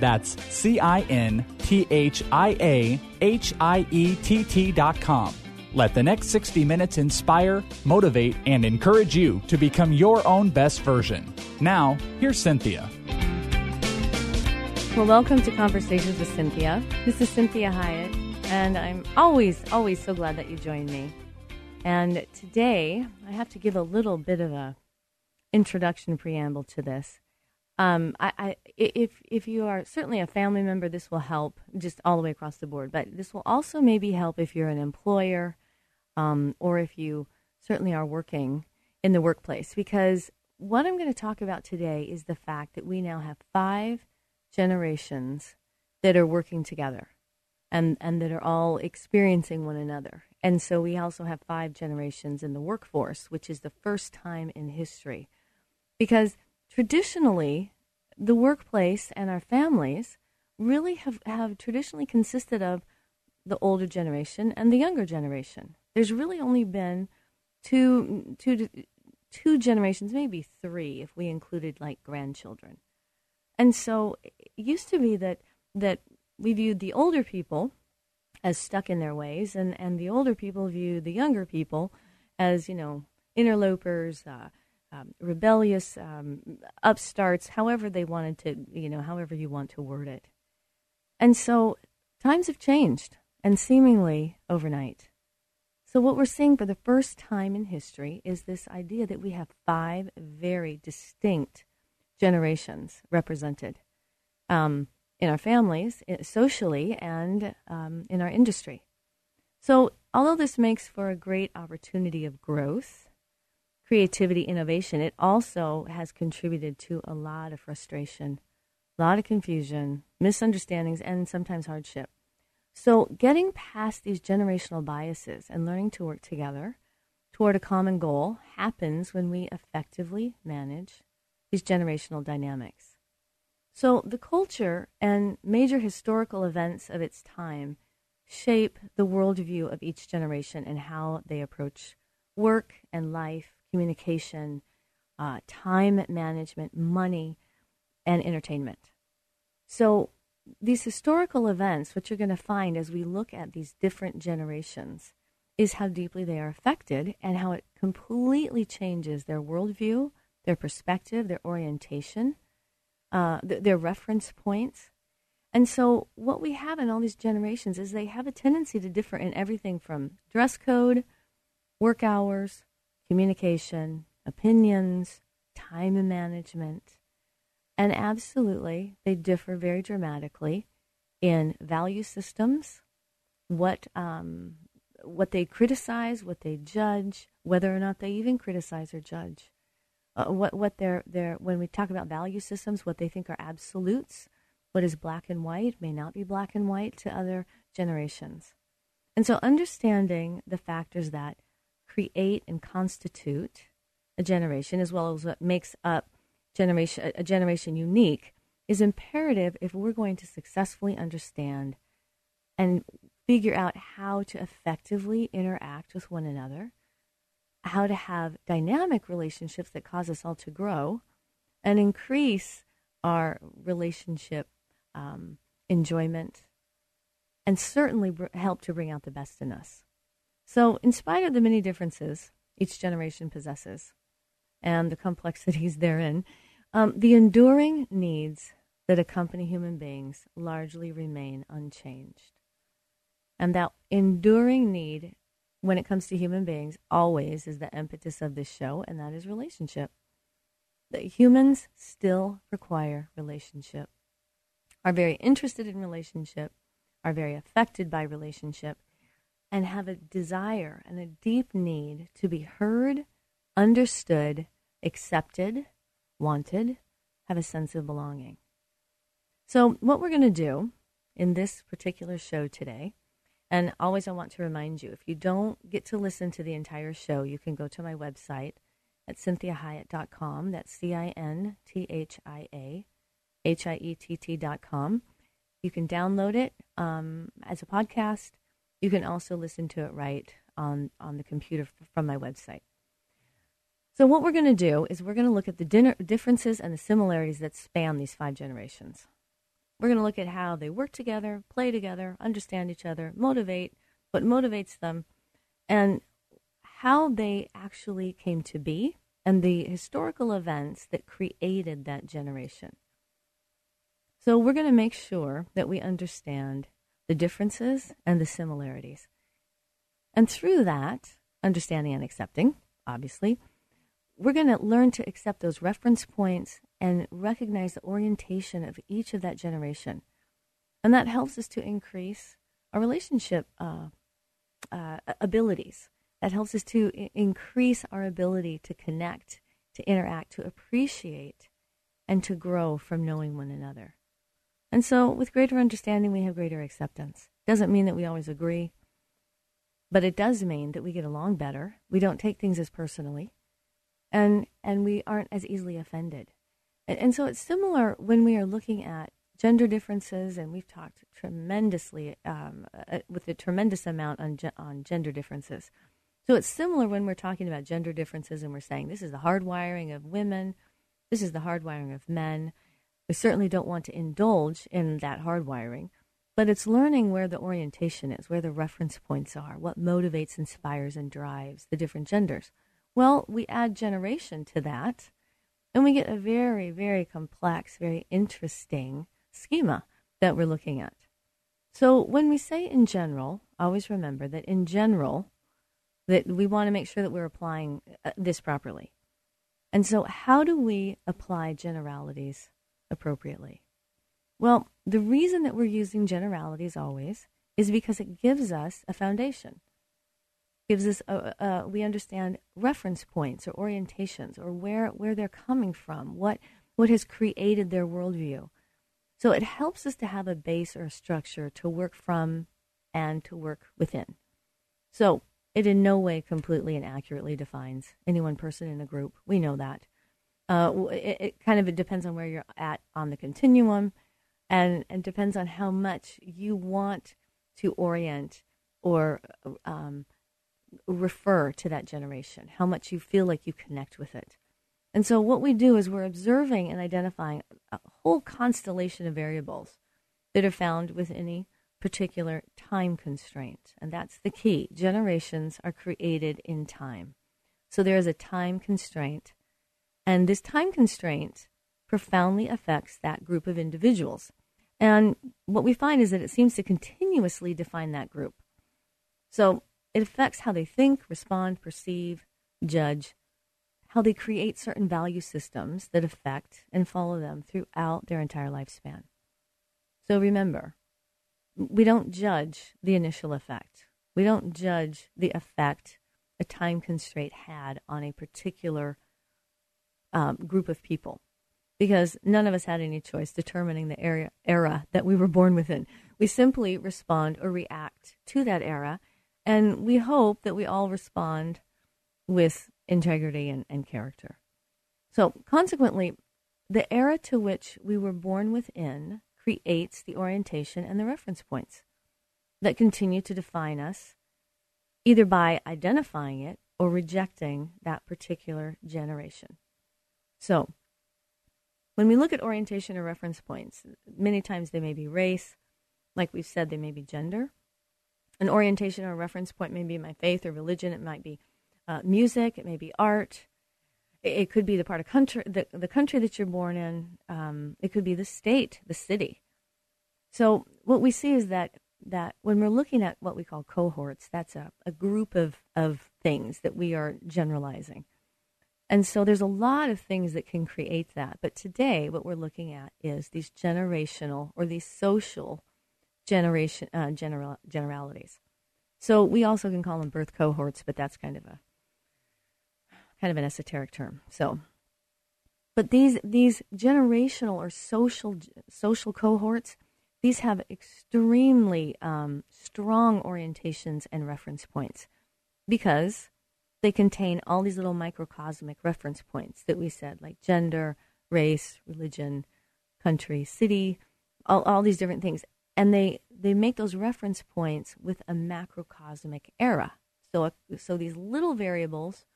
That's CynthiaHiett.com. Let the next 60 minutes inspire, motivate, and encourage you to become your own best version. Now, here's Cynthia. Well, welcome to Conversations with Cynthia. This is Cynthia Hiett, and I'm always so glad that you joined me. And today, I have to give a little bit of a introduction preamble to this. If you are certainly a family member, this will help just all the way across the board. But this will also maybe help if you're an employer, or if you certainly are working in the workplace. Because what I'm going to talk about today is the fact that we now have 5 generations that are working together, and that are all experiencing one another. And so we also have 5 generations in the workforce, which is the first time in history, because traditionally, the workplace and our families really have traditionally consisted of the older generation and the younger generation. There's really only been two generations, maybe 3, if we included like grandchildren. And so it used to be that we viewed the older people as stuck in their ways, and the older people viewed the younger people as, interlopers, rebellious upstarts, however you want to word it. And so times have changed, and seemingly overnight. So what we're seeing for the first time in history is this idea that we have 5 very distinct generations represented in our families, socially, and in our industry. So although this makes for a great opportunity of growth, creativity, innovation, it also has contributed to a lot of frustration, a lot of confusion, misunderstandings, and sometimes hardship. So getting past these generational biases and learning to work together toward a common goal happens when we effectively manage these generational dynamics. So the culture and major historical events of its time shape the worldview of each generation and how they approach work and life, communication, time management, money, and entertainment. So these historical events, what you're going to find as we look at these different generations, is how deeply they are affected and how it completely changes their worldview, their perspective, their orientation, their reference points. And so what we have in all these generations is they have a tendency to differ in everything from dress code, work hours, communication, opinions, time management, and absolutely they differ very dramatically in value systems, what they criticize, what they judge, whether or not they even criticize or judge, when we talk about value systems, what they think are absolutes, what is black and white may not be black and white to other generations. And so understanding the factors that create and constitute a generation, as well as what makes up a generation unique, is imperative if we're going to successfully understand and figure out how to effectively interact with one another, how to have dynamic relationships that cause us all to grow and increase our relationship enjoyment, and certainly help to bring out the best in us. So in spite of the many differences each generation possesses and the complexities therein, the enduring needs that accompany human beings largely remain unchanged. And that enduring need when it comes to human beings always is the impetus of this show, and that is relationship. That humans still require relationship, are very interested in relationship, are very affected by relationship, and have a desire and a deep need to be heard, understood, accepted, wanted, have a sense of belonging. So what we're going to do in this particular show today, and always I want to remind you, if you don't get to listen to the entire show, you can go to my website at CynthiaHyatt.com. That's CynthiaHiett.com. You can download it as a podcast. You can also listen to it right on the computer from my website. So what we're going to do is we're going to look at the differences and the similarities that span these 5 generations. We're going to look at how they work together, play together, understand each other, motivate, what motivates them, and how they actually came to be, and the historical events that created that generation. So we're going to make sure that we understand the differences and the similarities. And through that, understanding and accepting, obviously, we're going to learn to accept those reference points and recognize the orientation of each of that generation. And that helps us to increase our relationship abilities. That helps us to increase our ability to connect, to interact, to appreciate, and to grow from knowing one another. And so with greater understanding, we have greater acceptance. Doesn't mean that we always agree, but it does mean that we get along better. We don't take things as personally. And we aren't as easily offended. And so it's similar when we are looking at gender differences, and we've talked tremendously with a tremendous amount on gender differences. So it's similar when we're talking about gender differences and we're saying this is the hardwiring of women, this is the hardwiring of men. We certainly don't want to indulge in that hardwiring, but it's learning where the orientation is, where the reference points are, what motivates, inspires, and drives the different genders. Well, we add generation to that, and we get a very, very complex, very interesting schema that we're looking at. So when we say in general, always remember that in general, that we want to make sure that we're applying this properly. And so how do we apply generalities appropriately? Well, the reason that we're using generalities always is because it gives us a foundation. Gives us, we understand reference points or orientations or where they're coming from, what has created their worldview. So it helps us to have a base or a structure to work from and to work within. So it in no way completely and accurately defines any one person in a group. We know that. It kind of depends on where you're at on the continuum, and depends on how much you want to orient or refer to that generation, how much you feel like you connect with it. And so what we do is we're observing and identifying a whole constellation of variables that are found with any particular time constraint. And that's the key. Generations are created in time. So there is a time constraint. And this time constraint profoundly affects that group of individuals. And what we find is that it seems to continuously define that group. So it affects how they think, respond, perceive, judge, how they create certain value systems that affect and follow them throughout their entire lifespan. So remember, we don't judge the initial effect. We don't judge the effect a time constraint had on a particular group of people, because none of us had any choice determining the era that we were born within. We simply respond or react to that era. And we hope that we all respond with integrity and character. So consequently, the era to which we were born within creates the orientation and the reference points that continue to define us, either by identifying it or rejecting that particular generation. So when we look at orientation or reference points, many times they may be race, like we've said, they may be gender. An orientation or reference point may be my faith or religion. It might be music. It may be art. It could be the part of country, the country that you're born in. It could be the state, the city. So what we see is that when we're looking at what we call cohorts, that's a group of things that we are generalizing. And so there's a lot of things that can create that. But today, what we're looking at is these generational or these social generalities. So we also can call them birth cohorts, but that's kind of an esoteric term. So, but these generational or social cohorts, these have extremely strong orientations and reference points, because they contain all these little microcosmic reference points that we said, like gender, race, religion, country, city, all these different things. And they make those reference points with a macrocosmic era. So these little variables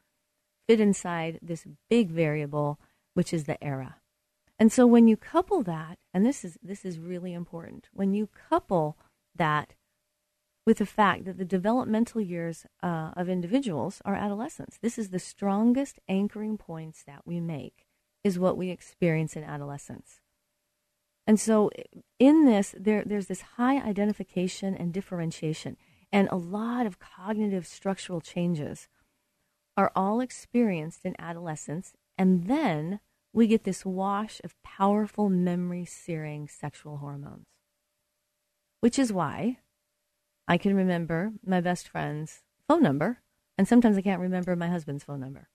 fit inside this big variable, which is the era. And so when you couple that, and this is really important, when you couple that with the fact that the developmental years of individuals are adolescence. This is the strongest anchoring points that we make, is what we experience in adolescence. And so in this, there's this high identification and differentiation, and a lot of cognitive structural changes are all experienced in adolescence, and then we get this wash of powerful memory-searing sexual hormones, which is why I can remember my best friend's phone number, and sometimes I can't remember my husband's phone number.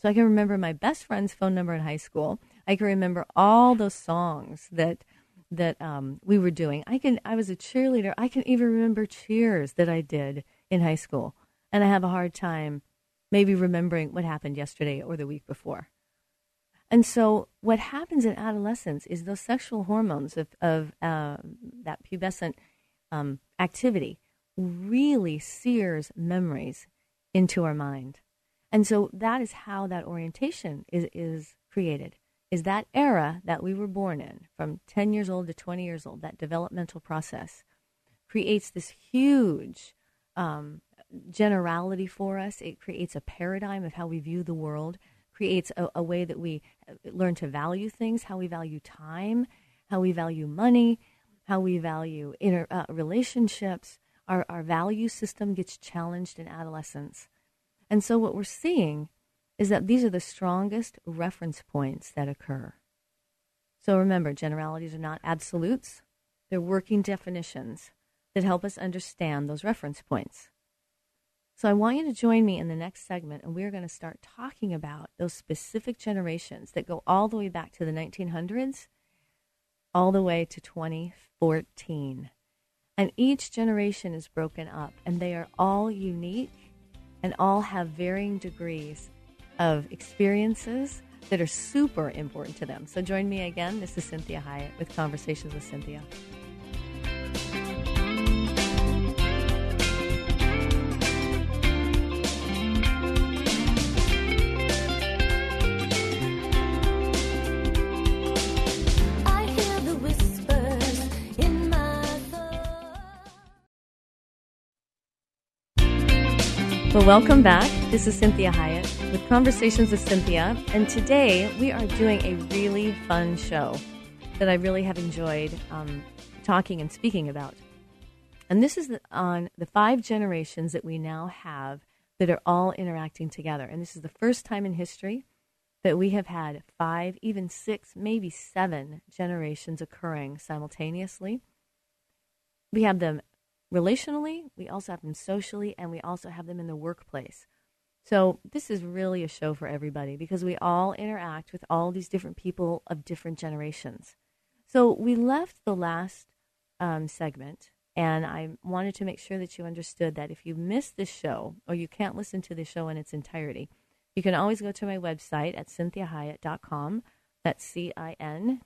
So I can remember my best friend's phone number in high school. I can remember all those songs that we were doing. I was a cheerleader. I can even remember cheers that I did in high school, and I have a hard time maybe remembering what happened yesterday or the week before. And so what happens in adolescence is those sexual hormones of that pubescent activity really sears memories into our mind. And so that is how that orientation is created, is that era that we were born in, from 10 years old to 20 years old, that developmental process creates this huge generality for us. It creates a paradigm of how we view the world, creates a way that we learn to value things, how we value time, how we value money, how we value relationships. Our value system gets challenged in adolescence. And so what we're seeing is that these are the strongest reference points that occur. So remember, generalities are not absolutes. They're working definitions that help us understand those reference points. So I want you to join me in the next segment, and we're going to start talking about those specific generations that go all the way back to the 1900s, all the way to 2014. And each generation is broken up, and they are all unique and all have varying degrees of experiences that are super important to them. So join me again. This is Cynthia Hiett with Conversations with Cynthia. Well, welcome back. This is Cynthia Hiett with Conversations with Cynthia, and today we are doing a really fun show that I really have enjoyed talking and speaking about. And this is on the 5 generations that we now have that are all interacting together. And this is the first time in history that we have had 5, even 6, maybe 7 generations occurring simultaneously. We have them relationally, we also have them socially, and we also have them in the workplace. So this is really a show for everybody, because we all interact with all these different people of different generations. So we left the last segment, and I wanted to make sure that you understood that if you missed this show, or you can't listen to the show in its entirety, you can always go to my website at CynthiaHyatt.com. That's CynthiaHyatt.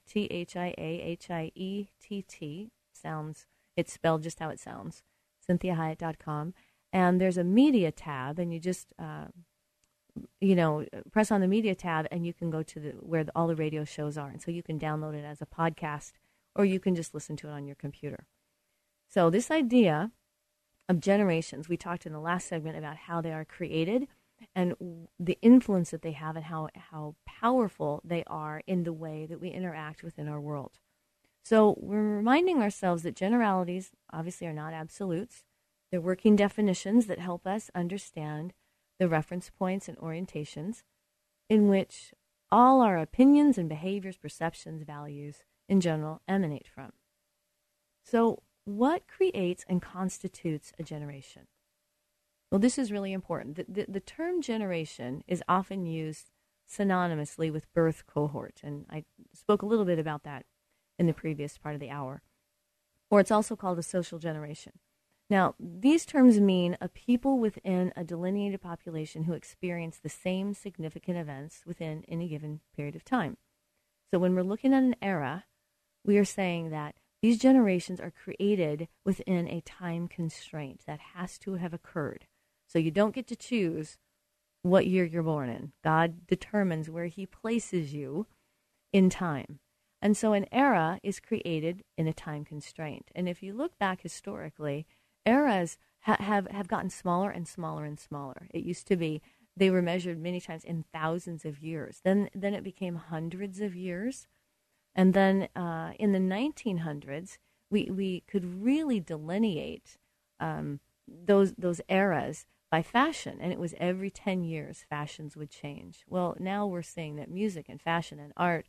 It's spelled just how it sounds, CynthiaHyatt.com. And there's a media tab, and you just, press on the media tab, and you can go to where all the radio shows are. And so you can download it as a podcast, or you can just listen to it on your computer. So this idea of generations, we talked in the last segment about how they are created and the influence that they have and how powerful they are in the way that we interact within our world. So we're reminding ourselves that generalities obviously are not absolutes. They're working definitions that help us understand the reference points and orientations in which all our opinions and behaviors, perceptions, values in general emanate from. So what creates and constitutes a generation? Well, this is really important. The term generation is often used synonymously with birth cohort, and I spoke a little bit about that in the previous part of the hour. Or it's also called a social generation. Now, these terms mean a people within a delineated population who experience the same significant events within any given period of time. So when we're looking at an era, we are saying that these generations are created within a time constraint that has to have occurred. So you don't get to choose what year you're born in. God determines where he places you in time. And so an era is created in a time constraint. And if you look back historically, eras have gotten smaller and smaller and smaller. It used to be they were measured many times in thousands of years. Then it became hundreds of years. And then in the 1900s, we could really delineate those eras by fashion. And it was every 10 years, fashions would change. Well, now we're seeing that music and fashion and art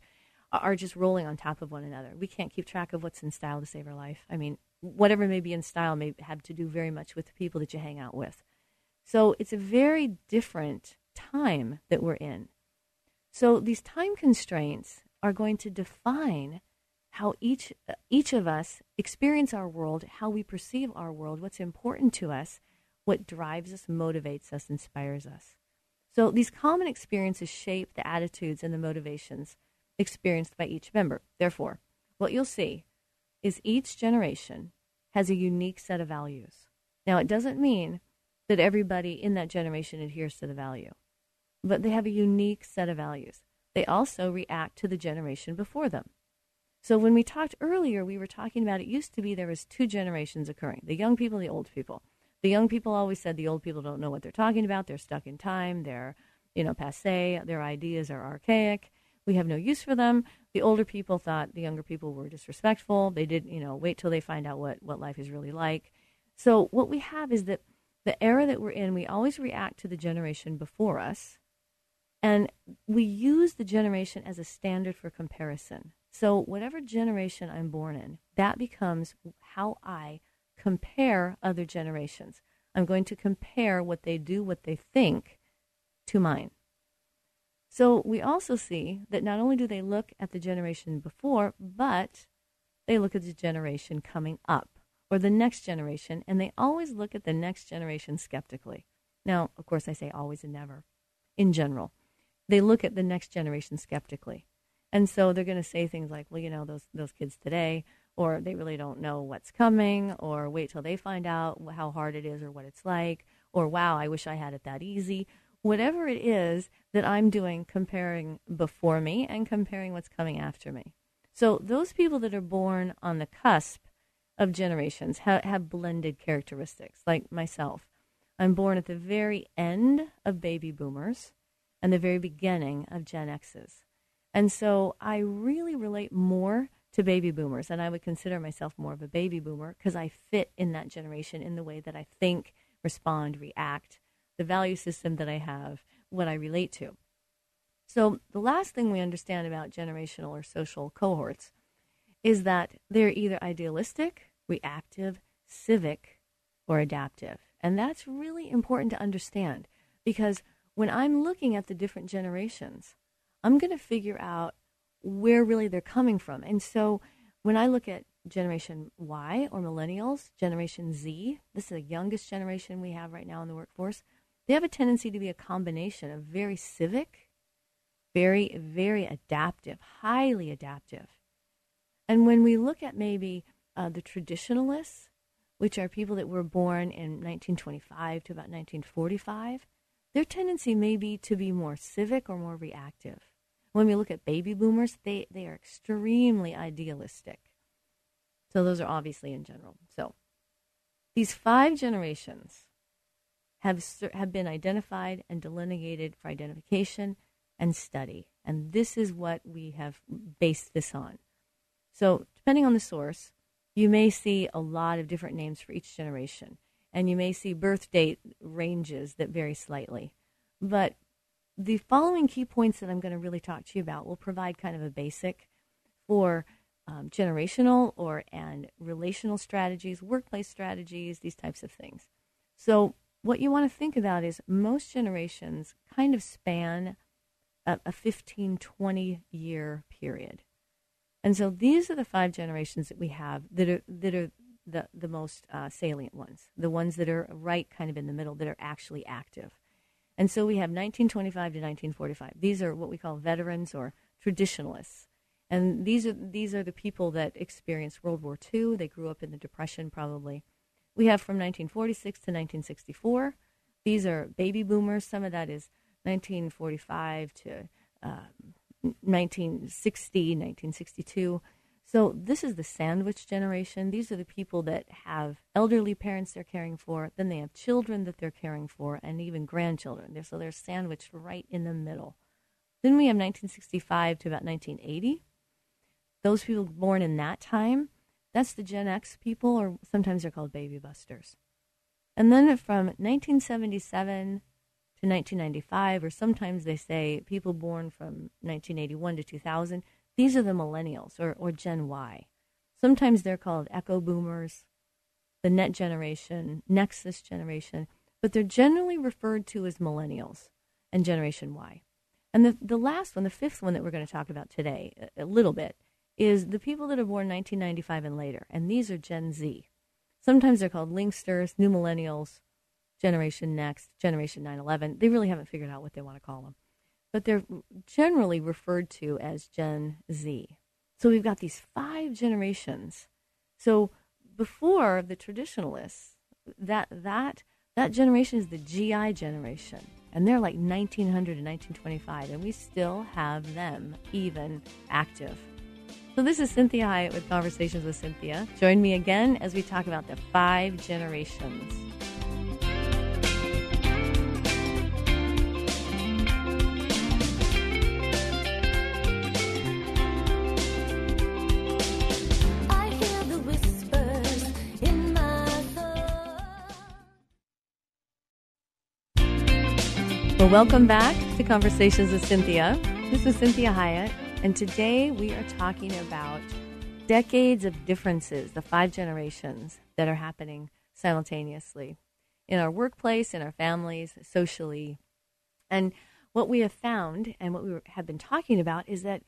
are just rolling on top of one another. We can't keep track of what's in style to save our life. I mean, whatever may be in style may have to do very much with the people that you hang out with. So it's a very different time that we're in. So these time constraints are going to define how each of us experience our world, how we perceive our world, what's important to us, what drives us, motivates us, inspires us. So these common experiences shape the attitudes and the motivations experienced by each member. Therefore, what you'll see is each generation has a unique set of values. Now, it doesn't mean that everybody in that generation adheres to the value, but they have a unique set of values. They also react to the generation before them. So when we talked earlier, we were talking about it used to be there was two generations occurring, the young people and the old people. The young people always said the old people don't know what they're talking about. They're stuck in time. They're, passé. Their ideas are archaic. We have no use for them. The older people thought the younger people were disrespectful. They didn't, wait till they find out what life is really like. So what we have is that the era that we're in, we always react to the generation before us. And we use the generation as a standard for comparison. So whatever generation I'm born in, that becomes how I compare other generations. I'm going to compare what they do, what they think, to mine. So we also see that not only do they look at the generation before, but they look at the generation coming up or the next generation, and they always look at the next generation skeptically. Now, of course, I say always and never, in general. They look at the next generation skeptically. And so they're going to say things like, well, those kids today, or they really don't know what's coming, or wait till they find out how hard it is or what it's like, or wow, I wish I had it that easy. Whatever it is that I'm doing, comparing before me and comparing what's coming after me. So those people that are born on the cusp of generations have blended characteristics, like myself. I'm born at the very end of baby boomers and the very beginning of Gen X's. And so I really relate more to baby boomers, and I would consider myself more of a baby boomer because I fit in that generation in the way that I think, respond, react, the value system that I have, what I relate to. So the last thing we understand about generational or social cohorts is that they're either idealistic, reactive, civic, or adaptive. And that's really important to understand because when I'm looking at the different generations, I'm going to figure out where really they're coming from. And so when I look at Generation Y or millennials, Generation Z, this is the youngest generation we have right now in the workforce, they have a tendency to be a combination of very civic, very, very adaptive, highly adaptive. And when we look at maybe the traditionalists, which are people that were born in 1925 to about 1945, their tendency may be to be more civic or more reactive. When we look at baby boomers, they are extremely idealistic. So those are obviously in general. So these five generations have been identified and delineated for identification and study. And this is what we have based this on. So depending on the source, you may see a lot of different names for each generation, and you may see birth date ranges that vary slightly. But the following key points that I'm going to really talk to you about will provide kind of a basic for generational and relational strategies, workplace strategies, these types of things. So what you want to think about is most generations kind of span a 15, 20-year period. And so these are the five generations that we have that are the most salient ones, the ones that are right kind of in the middle that are actually active. And so we have 1925 to 1945. These are what we call veterans or traditionalists. And these are the people that experienced World War II. They grew up in the Depression probably. We have from 1946 to 1964. These are baby boomers. Some of that is 1945 to 1960, 1962. So this is the sandwich generation. These are the people that have elderly parents they're caring for. Then they have children that they're caring for and even grandchildren. So they're sandwiched right in the middle. Then we have 1965 to about 1980. Those people born in that time, that's the Gen X people, or sometimes they're called baby busters. And then from 1977 to 1995, or sometimes they say people born from 1981 to 2000, these are the millennials or Gen Y. Sometimes they're called echo boomers, the net generation, nexus generation, but they're generally referred to as millennials and Generation Y. And the last one, the fifth one that we're going to talk about today a little bit, is the people that are born 1995 and later, and these are Gen Z. Sometimes they're called Linksters, New Millennials, Generation Next, Generation 9/11. They really haven't figured out what they want to call them. But they're generally referred to as Gen Z. So we've got these five generations. So before the traditionalists, that generation is the GI generation. And they're like 1900 to 1925, and we still have them even active. So this is Cynthia Hiett with Conversations with Cynthia. Join me again as we talk about the five generations. Well, welcome back to Conversations with Cynthia. This is Cynthia Hiett, and today we are talking about decades of differences, the five generations that are happening simultaneously in our workplace, in our families, socially. And what we have found and what we have been talking about is that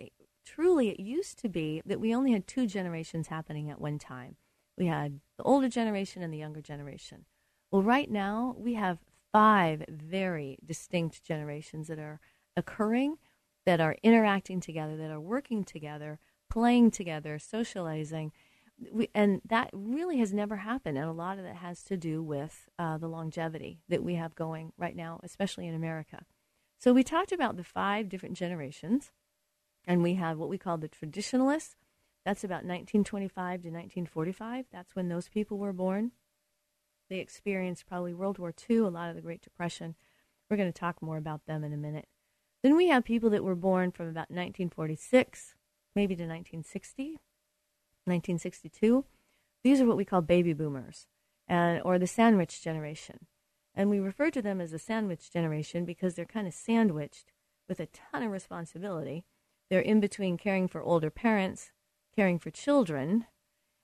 truly it used to be that we only had two generations happening at one time. We had the older generation and the younger generation. Well, right now we have five very distinct generations that are occurring, that are interacting together, that are working together, playing together, socializing. And that really has never happened. And a lot of that has to do with the longevity that we have going right now, especially in America. So we talked about the five different generations, and we have what we call the traditionalists. That's about 1925 to 1945. That's when those people were born. They experienced probably World War II, a lot of the Great Depression. We're going to talk more about them in a minute. Then we have people that were born from about 1946, maybe to 1960, 1962. These are what we call baby boomers, or the sandwich generation. And we refer to them as the sandwich generation because they're kind of sandwiched with a ton of responsibility. They're in between caring for older parents, caring for children,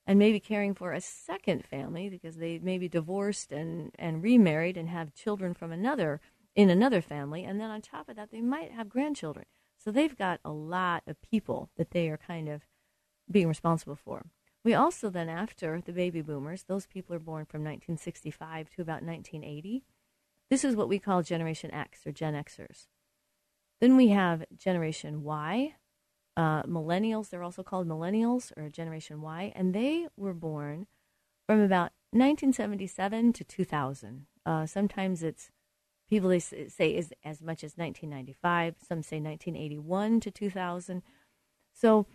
and maybe caring for a second family because they may be divorced and remarried and have children from another family. And then on top of that, they might have grandchildren. So they've got a lot of people that they are kind of being responsible for. We also then, after the baby boomers, those people are born from 1965 to about 1980. This is what we call Generation X or Gen Xers. Then we have Generation Y. Millennials, they're also called millennials or Generation Y, and they were born from about 1977 to 2000. Sometimes it's people they say is as much as 1995. Some say 1981 to 2000. So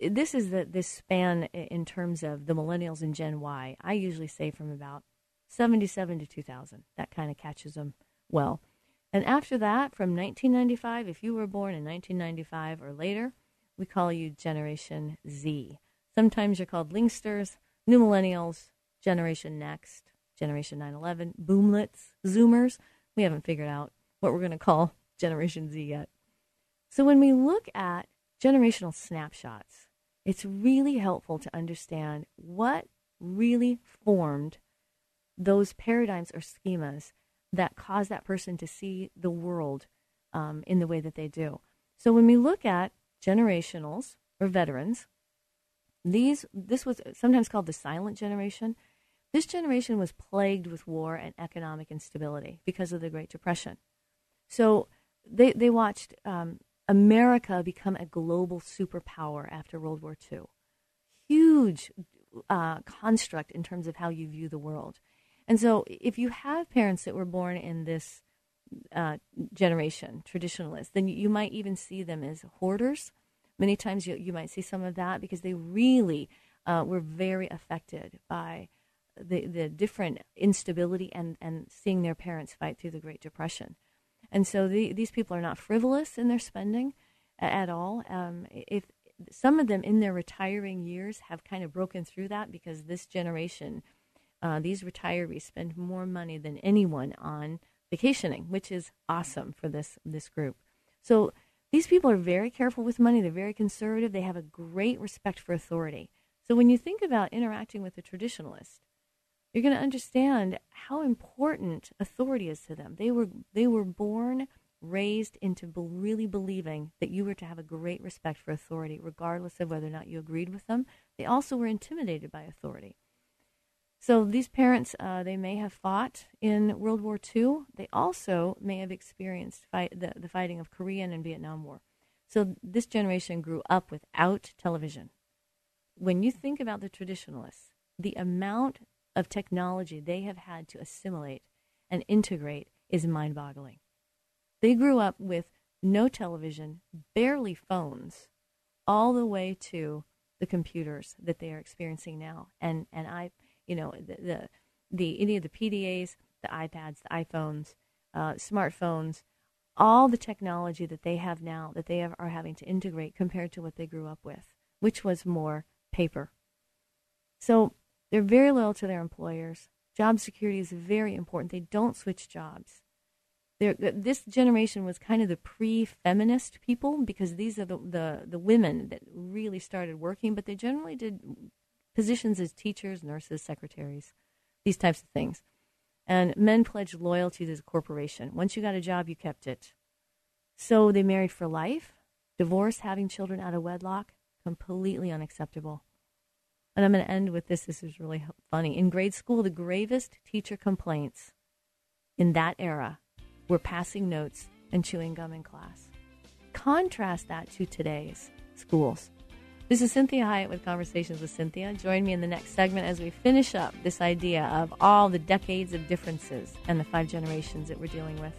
this is this span in terms of the millennials and Gen Y. I usually say from about 77 to 2000. That kind of catches them well. And after that, from 1995, if you were born in 1995 or later, we call you Generation Z. Sometimes you're called Linksters, New Millennials, Generation Next, Generation 9/11, Boomlets, Zoomers. We haven't figured out what we're going to call Generation Z yet. So when we look at generational snapshots, it's really helpful to understand what really formed those paradigms or schemas that cause that person to see the world in the way that they do. So when we look at generationals or veterans, this was sometimes called the silent generation. This generation was plagued with war and economic instability because of the Great Depression. So they watched America become a global superpower after World War II. Huge construct in terms of how you view the world. And so if you have parents that were born in this generation, traditionalists, then you might even see them as hoarders. Many times you might see some of that because they really were very affected by the different instability and seeing their parents fight through the Great Depression. And so these people are not frivolous in their spending at all. If some of them in their retiring years have kind of broken through that because this generation, these retirees spend more money than anyone on vacationing, which is awesome for this group. So these people are very careful with money. They're very conservative. They have a great respect for authority. So when you think about interacting with a traditionalist, you're going to understand how important authority is to them. They were born, raised into really believing that you were to have a great respect for authority, regardless of whether or not you agreed with them. They also were intimidated by authority. So these parents, they may have fought in World War II. They also may have experienced the fighting of Korean and Vietnam War. So this generation grew up without television. When you think about the traditionalists, the amount of technology they have had to assimilate and integrate is mind-boggling. They grew up with no television, barely phones, all the way to the computers that they are experiencing now. And any of the PDAs, the iPads, the iPhones, smartphones, all the technology that they have now that they are having to integrate compared to what they grew up with, which was more paper. So they're very loyal to their employers. Job security is very important. They don't switch jobs. This generation was kind of the pre-feminist people because these are the women that really started working, but they generally did positions as teachers, nurses, secretaries, these types of things. And men pledged loyalty to the corporation. Once you got a job, you kept it. So they married for life. Divorce, having children out of wedlock, completely unacceptable. And I'm going to end with this. This is really funny. In grade school, the gravest teacher complaints in that era were passing notes and chewing gum in class. Contrast that to today's schools. This is Cynthia Hiett with Conversations with Cynthia. Join me in the next segment as we finish up this idea of all the decades of differences and the 5 generations that we're dealing with.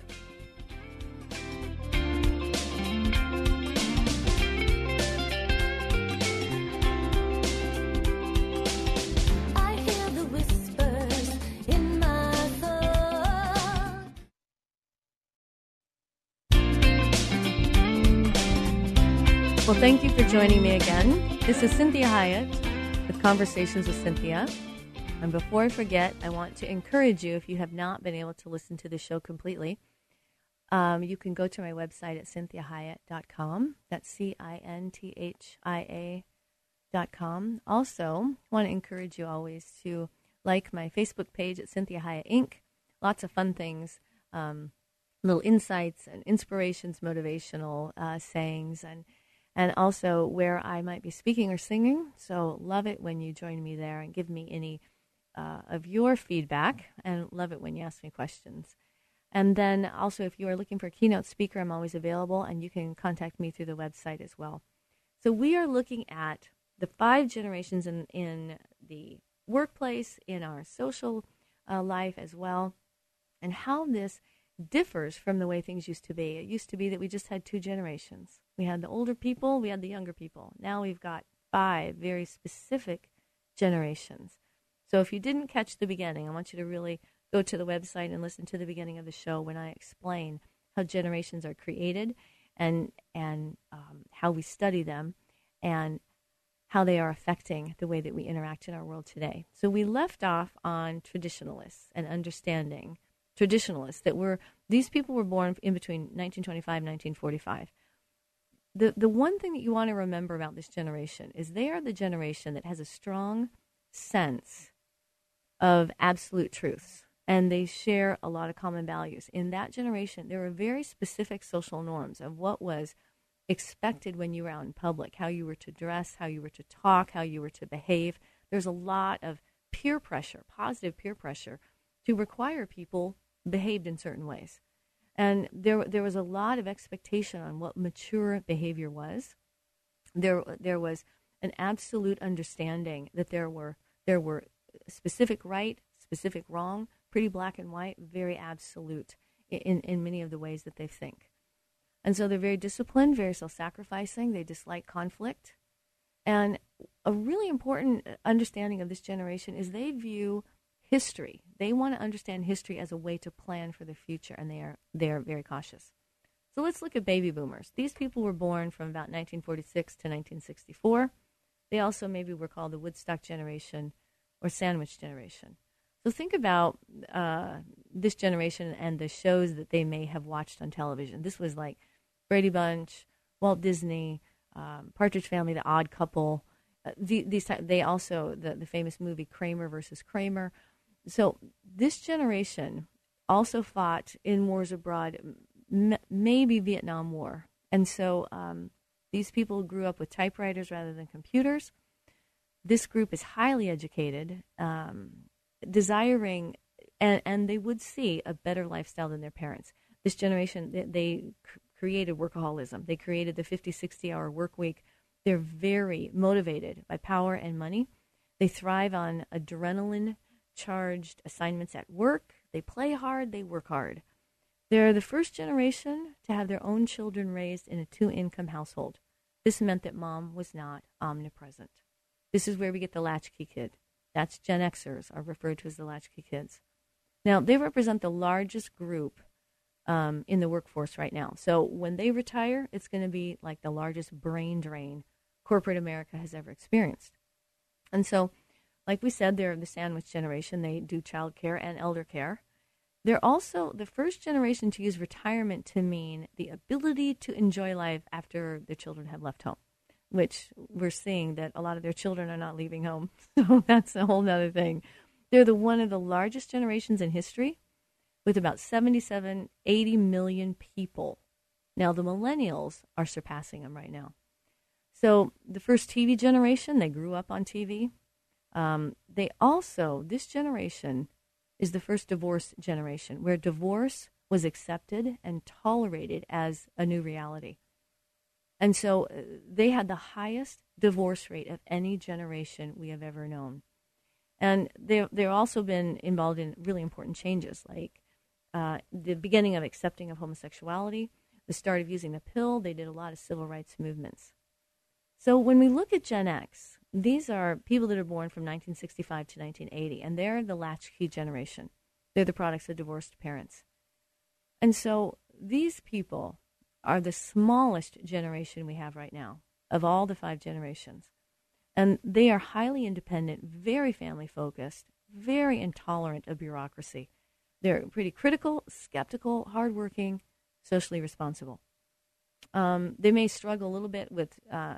Well, thank you for joining me again. This is Cynthia Hiett with Conversations with Cynthia. And before I forget, I want to encourage you, if you have not been able to listen to the show completely, you can go to my website at CynthiaHyatt.com. That's CynthiaHyatt.com. Also, I want to encourage you always to like my Facebook page at Cynthia Hiett Inc. Lots of fun things, little insights and inspirations, motivational sayings, and also where I might be speaking or singing. So love it when you join me there and give me any of your feedback, and love it when you ask me questions. And then also, if you are looking for a keynote speaker, I'm always available, and you can contact me through the website as well. So we are looking at the 5 generations in the workplace, in our social life as well, and how this differs from the way things used to be. It used to be that we just had 2 generations. We had the older people, we had the younger people. Now we've got 5 very specific generations. So if you didn't catch the beginning, I want you to really go to the website and listen to the beginning of the show when I explain how generations are created and how we study them and how they are affecting the way that we interact in our world today. So we left off on traditionalists and understanding traditionalists, that these people were born in between 1925 and 1945. The one thing that you want to remember about this generation is they are the generation that has a strong sense of absolute truths, and they share a lot of common values. In that generation, there were very specific social norms of what was expected when you were out in public, how you were to dress, how you were to talk, how you were to behave. There's a lot of peer pressure, positive peer pressure, to require people behaved in certain ways. And there was a lot of expectation on what mature behavior was. There was an absolute understanding that there were specific right, specific wrong, pretty black and white, very absolute in many of the ways that they think. And so they're very disciplined, very self-sacrificing. They dislike conflict. And a really important understanding of this generation is they view history. They want to understand history as a way to plan for the future, and they are very cautious. So let's look at baby boomers. These people were born from about 1946 to 1964. They also maybe were called the Woodstock generation or sandwich generation. So think about this generation and the shows that they may have watched on television. This was like Brady Bunch, Walt Disney, Partridge Family, The Odd Couple. The famous movie Kramer versus Kramer. So this generation also fought in wars abroad, maybe Vietnam War. And so these people grew up with typewriters rather than computers. This group is highly educated, desiring, and they would see a better lifestyle than their parents. This generation, they created workaholism. They created the 50, 60-hour work week. They're very motivated by power and money. They thrive on adrenaline-charged assignments at work. They play hard. They work hard. They're the first generation to have their own children raised in a two-income household. This meant that mom was not omnipresent. This is where we get the latchkey kid. That's Gen Xers, are referred to as the latchkey kids. Now, they represent the largest group in the workforce right now. So when they retire, it's going to be like the largest brain drain corporate America has ever experienced. And so, like we said, they're the sandwich generation. They do child care and elder care. They're also the first generation to use retirement to mean the ability to enjoy life after their children have left home, which we're seeing that a lot of their children are not leaving home. So that's a whole other thing. They're one of the largest generations in history with about 80 million people. Now the millennials are surpassing them right now. So the first TV generation, they grew up on TV. This generation is the first divorce generation where divorce was accepted and tolerated as a new reality. And so they had the highest divorce rate of any generation we have ever known. And they've also been involved in really important changes, like the beginning of accepting of homosexuality, the start of using the pill. They did a lot of civil rights movements. So when we look at Gen X, these are people that are born from 1965 to 1980, and they're the latchkey generation. They're the products of divorced parents. And so these people are the smallest generation we have right now of all the five generations. And they are highly independent, very family-focused, very intolerant of bureaucracy. They're pretty critical, skeptical, hardworking, socially responsible. They may struggle a little bit with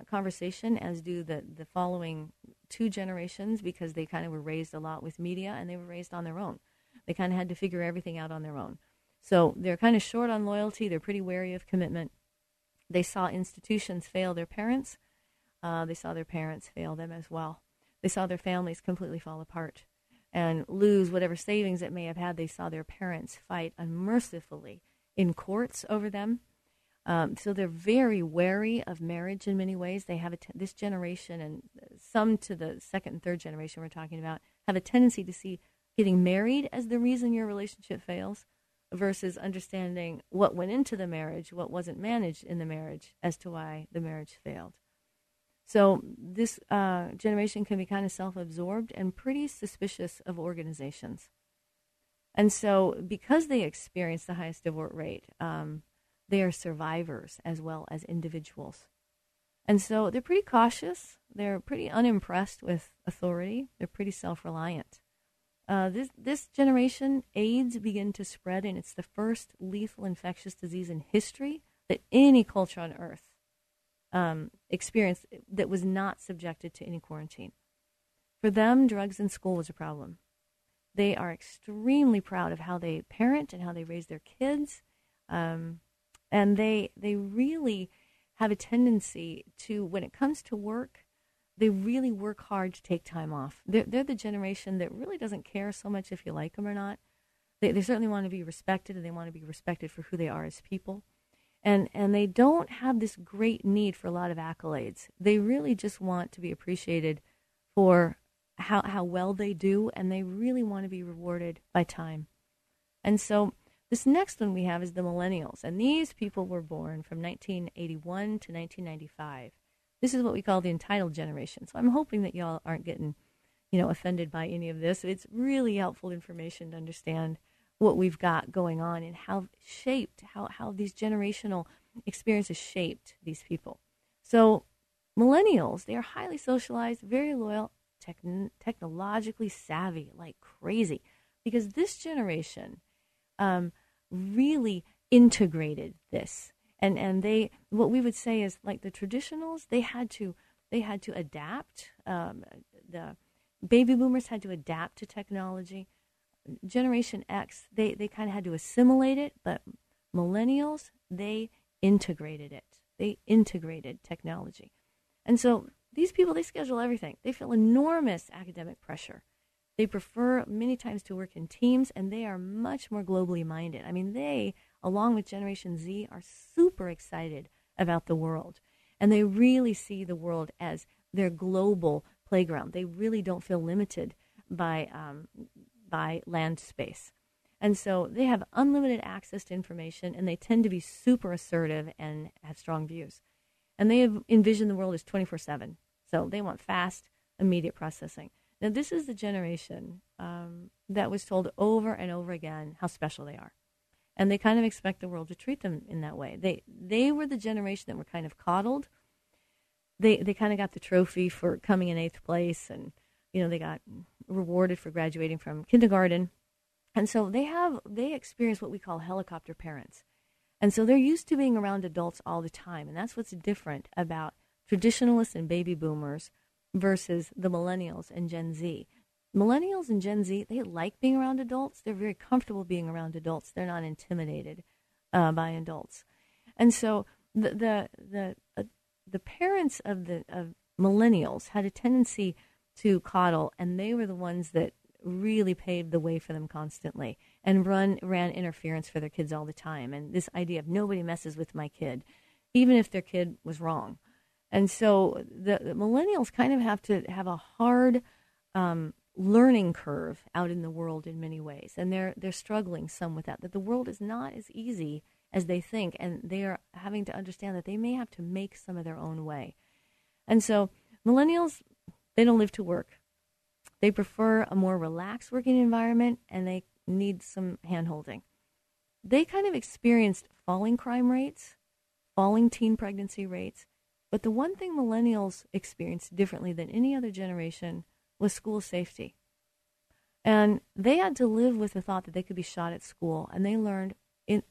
conversation, as do the following two generations, because they kind of were raised a lot with media, and they were raised on their own. They kind of had to figure everything out on their own. So they're kind of short on loyalty. They're pretty wary of commitment. They saw institutions fail their parents. They saw their parents fail them as well. They saw their families completely fall apart and lose whatever savings it may have had. They saw their parents fight unmercifully in courts over them. So they're very wary of marriage in many ways. They have this generation, and some to the second and third generation we're talking about, have a tendency to see getting married as the reason your relationship fails, versus understanding what went into the marriage, what wasn't managed in the marriage as to why the marriage failed. So this generation can be kind of self-absorbed and pretty suspicious of organizations. And so because they experience the highest divorce rate, they are survivors as well as individuals. And so they're pretty cautious. They're pretty unimpressed with authority. They're pretty self-reliant. This generation, AIDS begin to spread, and it's the first lethal infectious disease in history that any culture on Earth experienced that was not subjected to any quarantine. For them, drugs in school was a problem. They are extremely proud of how they parent and how they raise their kids, and they really have a tendency to, when it comes to work, they really work hard to take time off. They're the generation that really doesn't care so much if you like them or not. They certainly want to be respected, and they want to be respected for who they are as people. And they don't have this great need for a lot of accolades. They really just want to be appreciated for how well they do, and they really want to be rewarded by time. And so this next one we have is the millennials. And these people were born from 1981 to 1995. This is what we call the entitled generation. So I'm hoping that y'all aren't getting, offended by any of this. It's really helpful information to understand what we've got going on and how these generational experiences shaped these people. So millennials, they are highly socialized, very loyal, technologically savvy like crazy, because this generation really integrated this. And they, what we would say is, like the traditionals, they had to adapt. The baby boomers had to adapt to technology. Generation X, they kind of had to assimilate it, but millennials, they integrated it. They integrated technology. And so these people, they schedule everything. They feel enormous academic pressure. They prefer many times to work in teams, and they are much more globally minded. I mean, they, along with Generation Z, are super excited about the world. And they really see the world as their global playground. They really don't feel limited by land space. And so they have unlimited access to information, and they tend to be super assertive and have strong views. And they have envisioned the world as 24/7. So they want fast, immediate processing. Now, this is the generation that was told over and over again how special they are. And they kind of expect the world to treat them in that way. They were the generation that were kind of coddled. They kind of got the trophy for coming in 8th place, and they got rewarded for graduating from kindergarten. And so they experience what we call helicopter parents. And so they're used to being around adults all the time. And that's what's different about traditionalists and baby boomers versus the millennials and Gen Z. Millennials and Gen Z, they like being around adults. They're very comfortable being around adults. They're not intimidated by adults. And so the parents of millennials had a tendency to coddle, and they were the ones that really paved the way for them constantly and ran interference for their kids all the time. And this idea of nobody messes with my kid, even if their kid was wrong. And so the millennials kind of have to have a hard learning curve out in the world in many ways, and they're struggling some with that the world is not as easy as they think, and they are having to understand that they may have to make some of their own way. And so millennials, they don't live to work. They prefer a more relaxed working environment, and they need some hand-holding. They kind of experienced falling crime rates, falling teen pregnancy rates, but the one thing millennials experienced differently than any other generation was school safety. And they had to live with the thought that they could be shot at school, and they learned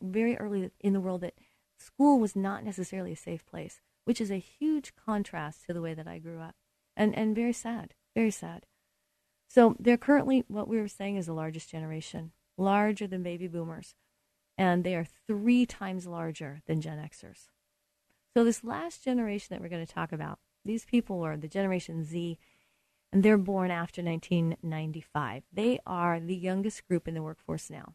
very early in the world that school was not necessarily a safe place, which is a huge contrast to the way that I grew up, and very sad, very sad. So they're currently, what we were saying, is the largest generation, larger than baby boomers, and they are 3 times larger than Gen Xers. So this last generation that we're going to talk about, these people are the Generation Z, and they're born after 1995. They are the youngest group in the workforce now.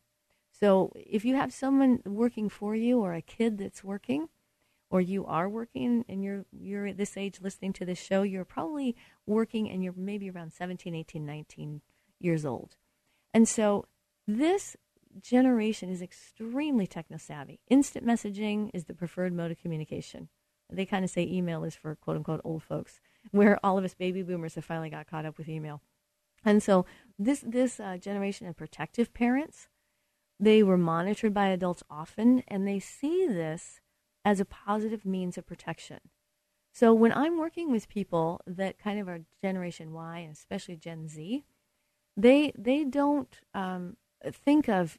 So if you have someone working for you, or a kid that's working, or you are working and you're at this age listening to this show, you're probably working and you're maybe around 17, 18, 19 years old. And so this generation is extremely techno-savvy. Instant messaging is the preferred mode of communication. They kind of say email is for, quote-unquote, old folks. where all of us baby boomers have finally got caught up with email. And so this generation of protective parents, they were monitored by adults often, and they see this as a positive means of protection. So when I'm working with people that kind of are Generation Y, and especially Gen Z, they don't think of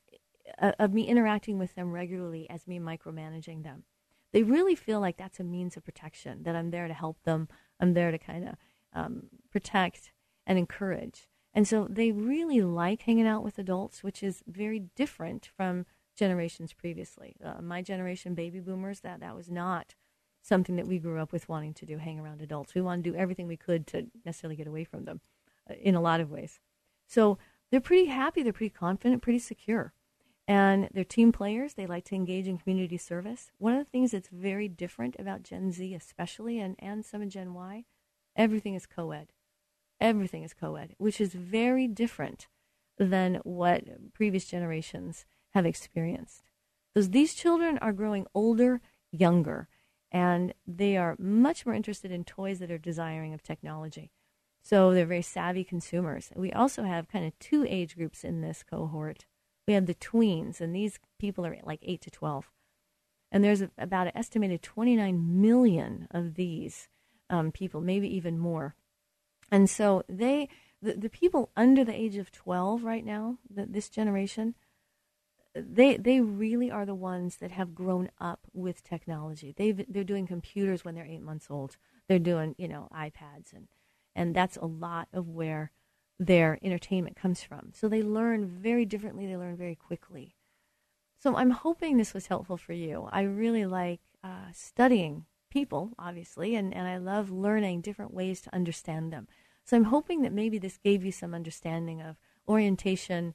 me interacting with them regularly as me micromanaging them. They really feel like that's a means of protection, that I'm there to help them. I'm there to kind of protect and encourage. And so they really like hanging out with adults, which is very different from generations previously. My generation, baby boomers, that was not something that we grew up with wanting to do, hang around adults. We wanted to do everything we could to necessarily get away from them in a lot of ways. So they're pretty happy. They're pretty confident, pretty secure. And they're team players. They like to engage in community service. One of the things that's very different about Gen Z especially, and some of Gen Y, everything is co-ed. Everything is co-ed, which is very different than what previous generations have experienced. Because these children are growing older, younger, and they are much more interested in toys that are desiring of technology. So they're very savvy consumers. We also have kind of two age groups in this cohort. We have the tweens, and these people are like 8 to 12. And there's about an estimated 29 million of these people, maybe even more. And so the people under the age of 12 right now, this generation, they really are the ones that have grown up with technology. They're doing computers when they're 8 months old. They're doing, iPads, and that's a lot of where their entertainment comes from. So they learn very differently. They learn very quickly. So I'm hoping this was helpful for you. I really like studying people, obviously, and I love learning different ways to understand them. So I'm hoping that maybe this gave you some understanding of orientation,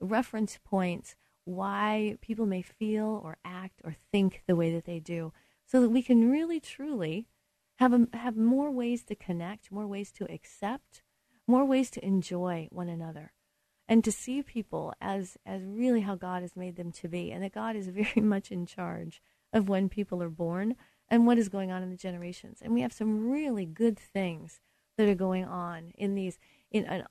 reference points, why people may feel or act or think the way that they do, so that we can really truly have more ways to connect, more ways to accept, more ways to enjoy one another, and to see people as really how God has made them to be, and that God is very much in charge of when people are born and what is going on in the generations. And we have some really good things that are going on in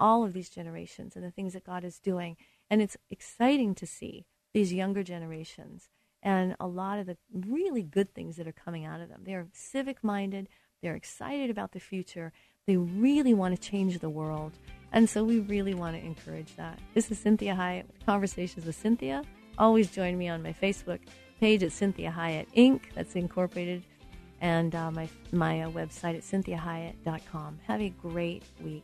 all of these generations, and the things that God is doing. And it's exciting to see these younger generations and a lot of the really good things that are coming out of them. They're civic-minded. They're excited about the future. They really want to change the world. And so we really want to encourage that. This is Cynthia Hiett with Conversations with Cynthia. Always join me on my Facebook page at Cynthia Hiett Inc. That's incorporated. And my website at CynthiaHyatt.com. Have a great week.